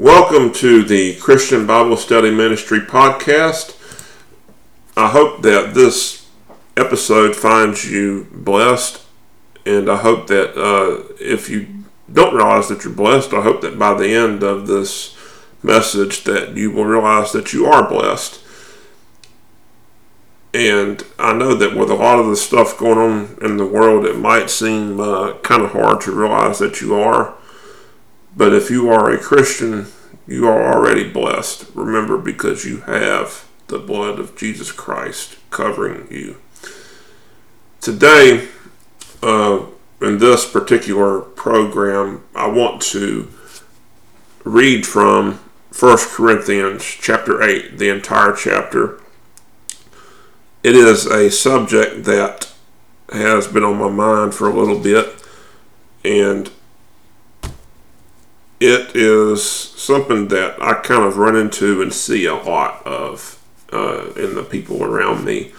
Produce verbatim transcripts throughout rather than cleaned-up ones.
Welcome to the Christian Bible Study Ministry podcast. I hope that this episode finds you blessed, and I hope that uh, if you don't realize that you're blessed, I hope that by the end of this message that you will realize that you are blessed. And I know that with a lot of the stuff going on in the world, it might seem uh, kind of hard to realize that you are. But if you are a Christian, you are already blessed. Remember, because you have the blood of Jesus Christ covering you. Today, uh, in this particular program, I want to read from First Corinthians chapter eight, the entire chapter. It is a subject that has been on my mind for a little bit, and it is something that I kind of run into and see a lot of uh, in the people around me.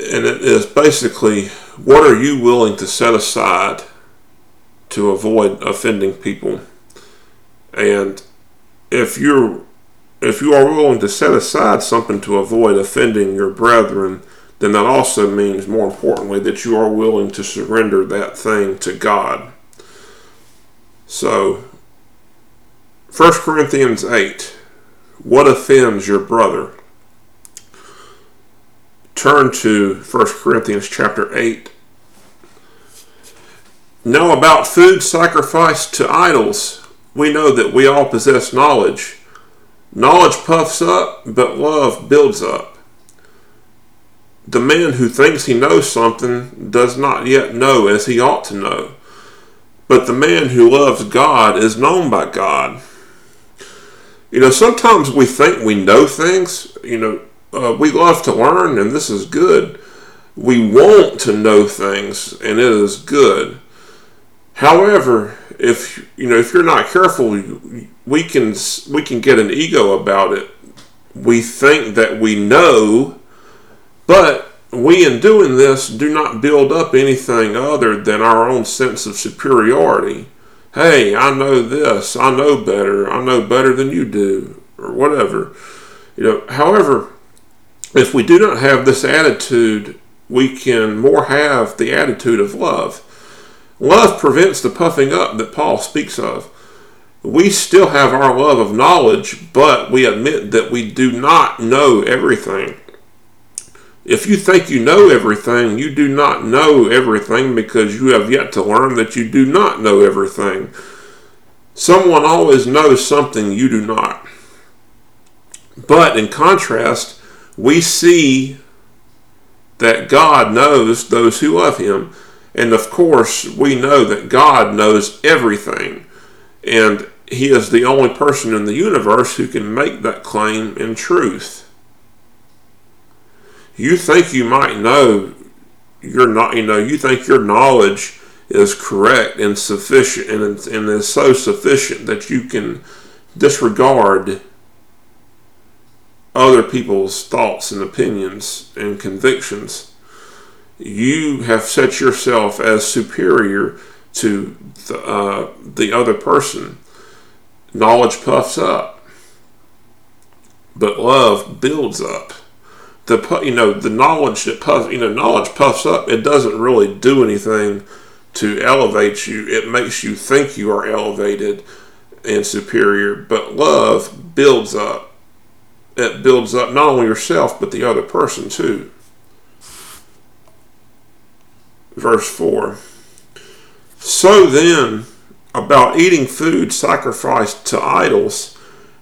And it is basically, what are you willing to set aside to avoid offending people? And if you're if you are willing to set aside something to avoid offending your brethren, then that also means, more importantly, that you are willing to surrender that thing to God. So, First Corinthians eight, what offends your brother? Turn to First Corinthians chapter eight. Now about food sacrificed to idols, we know that we all possess knowledge. Knowledge puffs up, but love builds up. The man who thinks he knows something does not yet know as he ought to know. But the man who loves God is known by God. You know, sometimes we think we know things. You know, uh, we love to learn, and this is good. We want to know things, and it is good. However, if you know, if you're not careful, we can we can get an ego about it. We think that we know, but we, in doing this, do not build up anything other than our own sense of superiority. Hey, I know this. I know better. I know better than you do, or whatever. You know. However, if we do not have this attitude, we can more have the attitude of love. Love prevents the puffing up that Paul speaks of. We still have our love of knowledge, but we admit that we do not know everything. If you think you know everything, you do not know everything because you have yet to learn that you do not know everything. Someone always knows something you do not. But in contrast, we see that God knows those who love him. And of course, we know that God knows everything. And he is the only person in the universe who can make that claim in truth. You think you might know, you're not, you know, you think your knowledge is correct and sufficient and, and is so sufficient that you can disregard other people's thoughts and opinions and convictions. You have set yourself as superior to the, uh, the other person. Knowledge puffs up, but love builds up. The you know the knowledge that puffs you know knowledge puffs up. It doesn't really do anything to elevate you. It makes you think you are elevated and superior. But love builds up. It builds up not only yourself but the other person too. Verse four. So then, about eating food sacrificed to idols.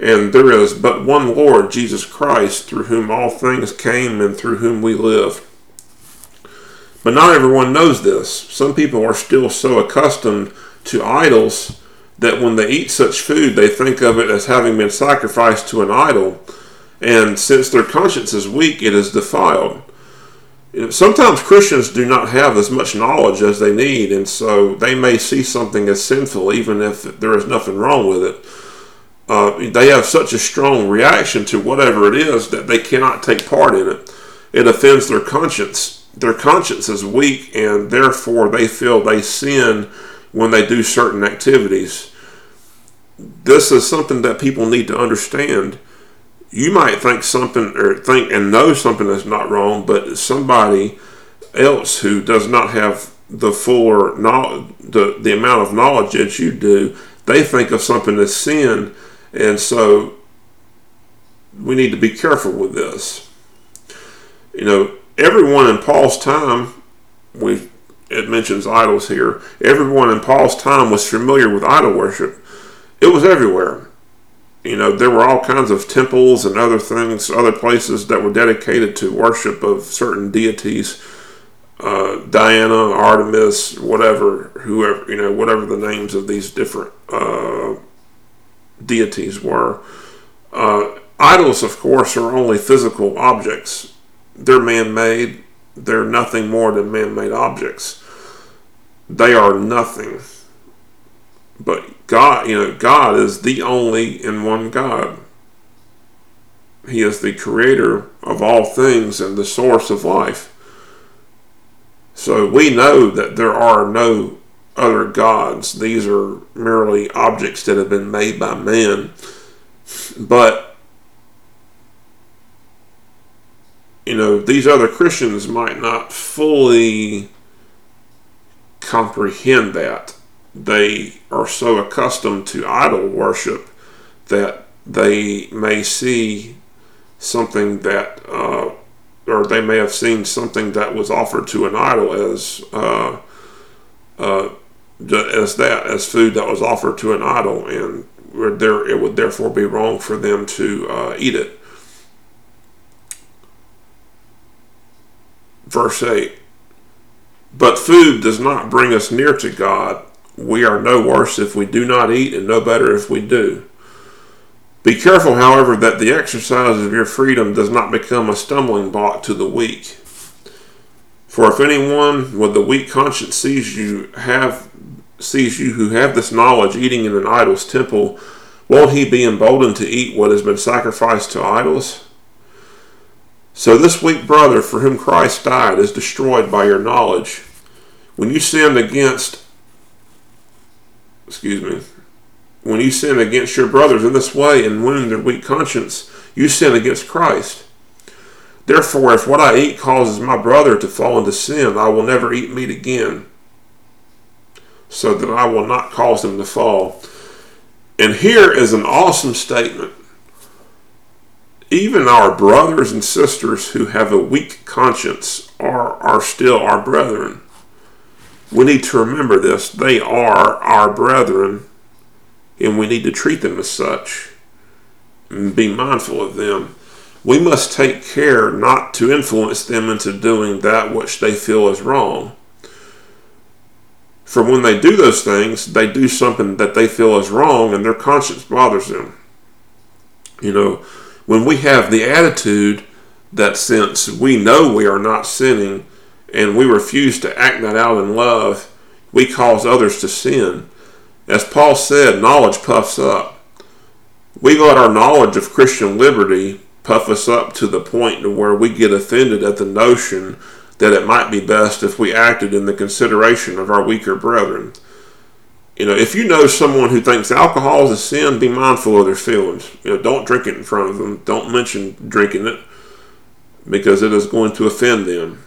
And there is but one Lord, Jesus Christ, through whom all things came and through whom we live. But not everyone knows this. Some people are still so accustomed to idols that when they eat such food, they think of it as having been sacrificed to an idol. and since their conscience is weak, it is defiled. Sometimes Christians do not have as much knowledge as they need, and so they may see something as sinful even if there is nothing wrong with it. Uh, they have such a strong reaction to whatever it is that they cannot take part in it. It offends their conscience. Their conscience is weak, and therefore they feel they sin when they do certain activities. This is something that people need to understand. You might think something or think and know something that's not wrong, but somebody else who does not have the fuller knowledge, the, the amount of knowledge that you do, they think of something as sin. And so we need to be careful with this. You know, everyone in Paul's time, we it mentions idols here. Everyone in Paul's time was familiar with idol worship. It was everywhere. You know, there were all kinds of temples and other things, other places that were dedicated to worship of certain deities, uh, Diana, Artemis, whatever, whoever, you know, whatever the names of these different uh, deities were. Uh, idols, of course, are only physical objects. They're man-made. They're nothing more than man-made objects. They are nothing. But God, you know, God is the only and one God. He is the creator of all things and the source of life. So we know that there are no other gods. These are merely objects that have been made by man. But, you know, these other Christians might not fully comprehend that. They are so accustomed to idol worship that they may see something that, uh, or they may have seen something that was offered to an idol as, uh, uh, as that, as food that was offered to an idol, and would there, it would therefore be wrong for them to uh, eat it. Verse eight, but food does not bring us near to God. We are no worse if we do not eat, and no better if we do. Be careful, however, that the exercise of your freedom does not become a stumbling block to the weak. For if anyone with a weak conscience sees you have sees you who have this knowledge eating in an idol's temple, won't he be emboldened to eat what has been sacrificed to idols? So this weak brother for whom Christ died is destroyed by your knowledge. When you sin against Excuse me. When you sin against your brothers in this way and wound their weak conscience, you sin against Christ. Therefore, if what I eat causes my brother to fall into sin, I will never eat meat again, so that I will not cause him to fall. And here is an awesome statement. Even our brothers and sisters who have a weak conscience are, are still our brethren. We need to remember this. They are our brethren, and we need to treat them as such and be mindful of them. We must take care not to influence them into doing that which they feel is wrong. For when they do those things, they do something that they feel is wrong, and their conscience bothers them. You know, when we have the attitude that since we know we are not sinning, and we refuse to act that out in love, we cause others to sin. As Paul said, knowledge puffs up. We let our knowledge of Christian liberty puff us up to the point to where we get offended at the notion that it might be best if we acted in the consideration of our weaker brethren. You know, if you know someone who thinks alcohol is a sin, be mindful of their feelings. You know, don't drink it in front of them. Don't mention drinking it, because it is going to offend them.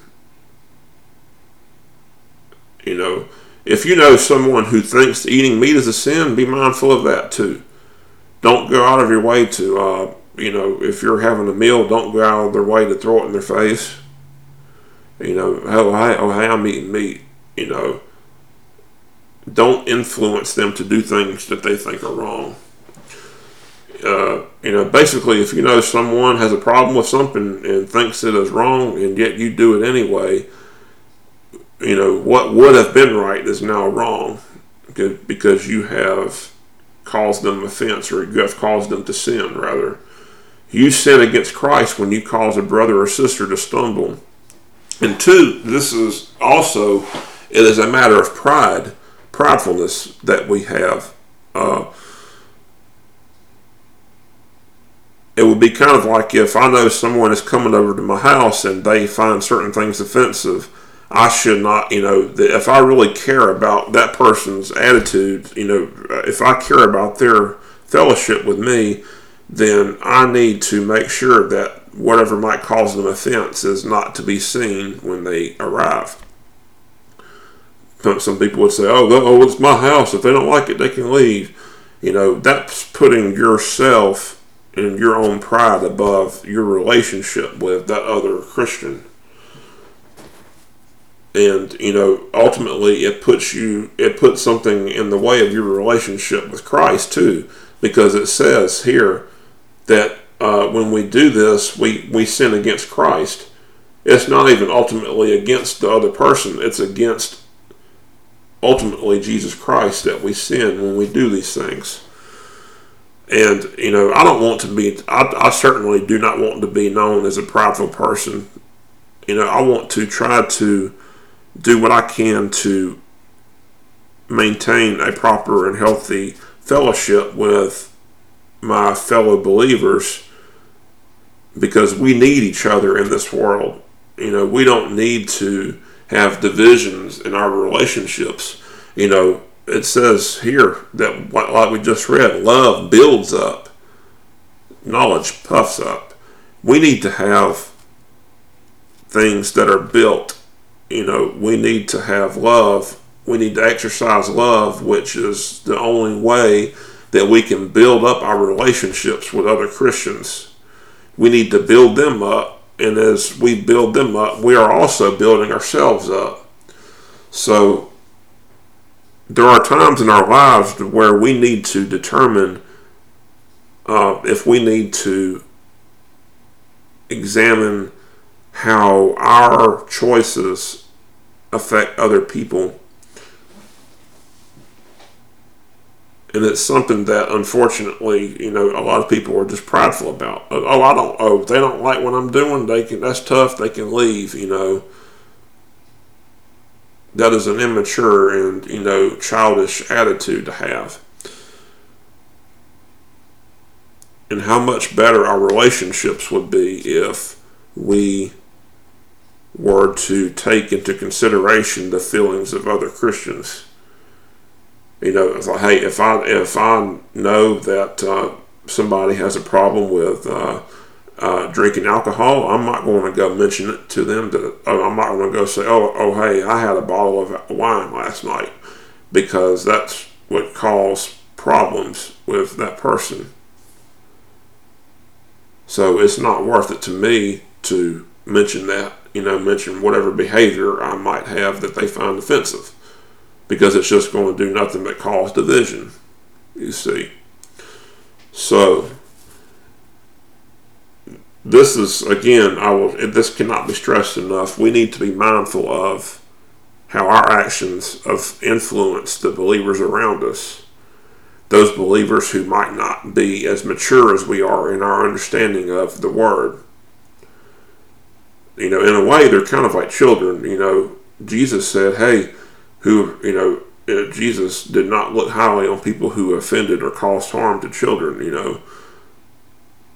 You know, if you know someone who thinks eating meat is a sin, be mindful of that too. Don't go out of your way to, uh, you know, if you're having a meal, don't go out of their way to throw it in their face. You know, oh, hey, oh, hey I'm eating meat, you know. Don't influence them to do things that they think are wrong. Uh, you know, basically, if you know someone has a problem with something and thinks it is wrong, and yet you do it anyway, you know, what would have been right is now wrong because you have caused them offense, or you have caused them to sin, rather. You sin against Christ when you cause a brother or sister to stumble. And two, this is also, it is a matter of pride, pridefulness that we have. Uh, it would be kind of like if I know someone is coming over to my house and they find certain things offensive, I should not, you know, if I really care about that person's attitude, you know, if I care about their fellowship with me, then I need to make sure that whatever might cause them offense is not to be seen when they arrive. Some people would say, oh, oh, it's my house. If they don't like it, they can leave. You know, that's putting yourself and your own pride above your relationship with that other Christian. And, you know, ultimately it puts you, it puts something in the way of your relationship with Christ too, because it says here that uh, when we do this, we, we sin against Christ. It's not even ultimately against the other person. It's against ultimately Jesus Christ that we sin when we do these things. And, you know, I don't want to be, I, I certainly do not want to be known as a prideful person. You know, I want to try to do what I can to maintain a proper and healthy fellowship with my fellow believers, because we need each other in this world. You know, we don't need to have divisions in our relationships. You know, it says here that, like we just read, love builds up, knowledge puffs up. We need to have things that are built. You know, we need to have love. We need to exercise love, which is the only way that we can build up our relationships with other Christians. We need to build them up, and as we build them up, we are also building ourselves up. So there are times in our lives where we need to determine uh, if we need to examine how our choices affect other people. And it's something that, unfortunately, you know, a lot of people are just prideful about. Oh, I don't, oh, they don't like what I'm doing. They can, that's tough. They can leave, you know. That is an immature and, you know, childish attitude to have. And how much better our relationships would be if we were to take into consideration the feelings of other Christians. You know, it's like, hey, if I if I know that uh, somebody has a problem with uh, uh, drinking alcohol, I'm not going to go mention it to them. That, I'm not going to go say, oh, oh, hey, I had a bottle of wine last night, because that's what caused problems with that person. So it's not worth it to me to mention that, you know, mention whatever behavior I might have that they find offensive, because it's just going to do nothing but cause division, you see. So this is, again, I will. This cannot be stressed enough. We need to be mindful of how our actions have influenced the believers around us, those believers who might not be as mature as we are in our understanding of the Word. You know, in a way, they're kind of like children. You know, Jesus said, hey, who, you know, Jesus did not look highly on people who offended or caused harm to children, you know.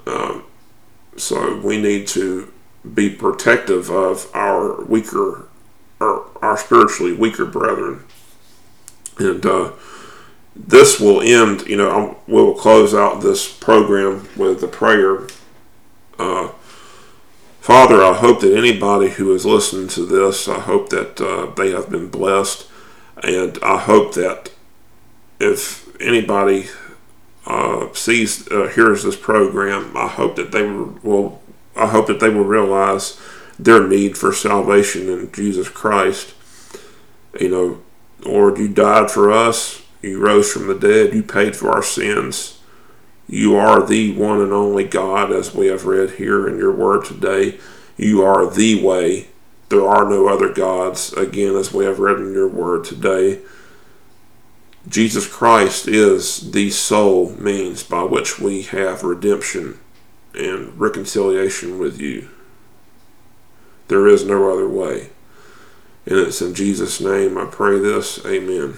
Um, so we need to be protective of our weaker, or our spiritually weaker brethren. And uh, this will end, you know, we will close out this program with a prayer. Uh, Father, I hope that anybody who is listening to this, I hope that uh, they have been blessed. And I hope that if anybody uh, sees, uh, hears this program, I hope that they will. I hope that they will realize their need for salvation in Jesus Christ. You know, Lord, you died for us. You rose from the dead. You paid for our sins. You are the one and only God, as we have read here in your word today. You are the way. There are no other gods, again, as we have read in your word today. Jesus Christ is the sole means by which we have redemption and reconciliation with you. There is no other way. And it's in Jesus' name I pray this. Amen.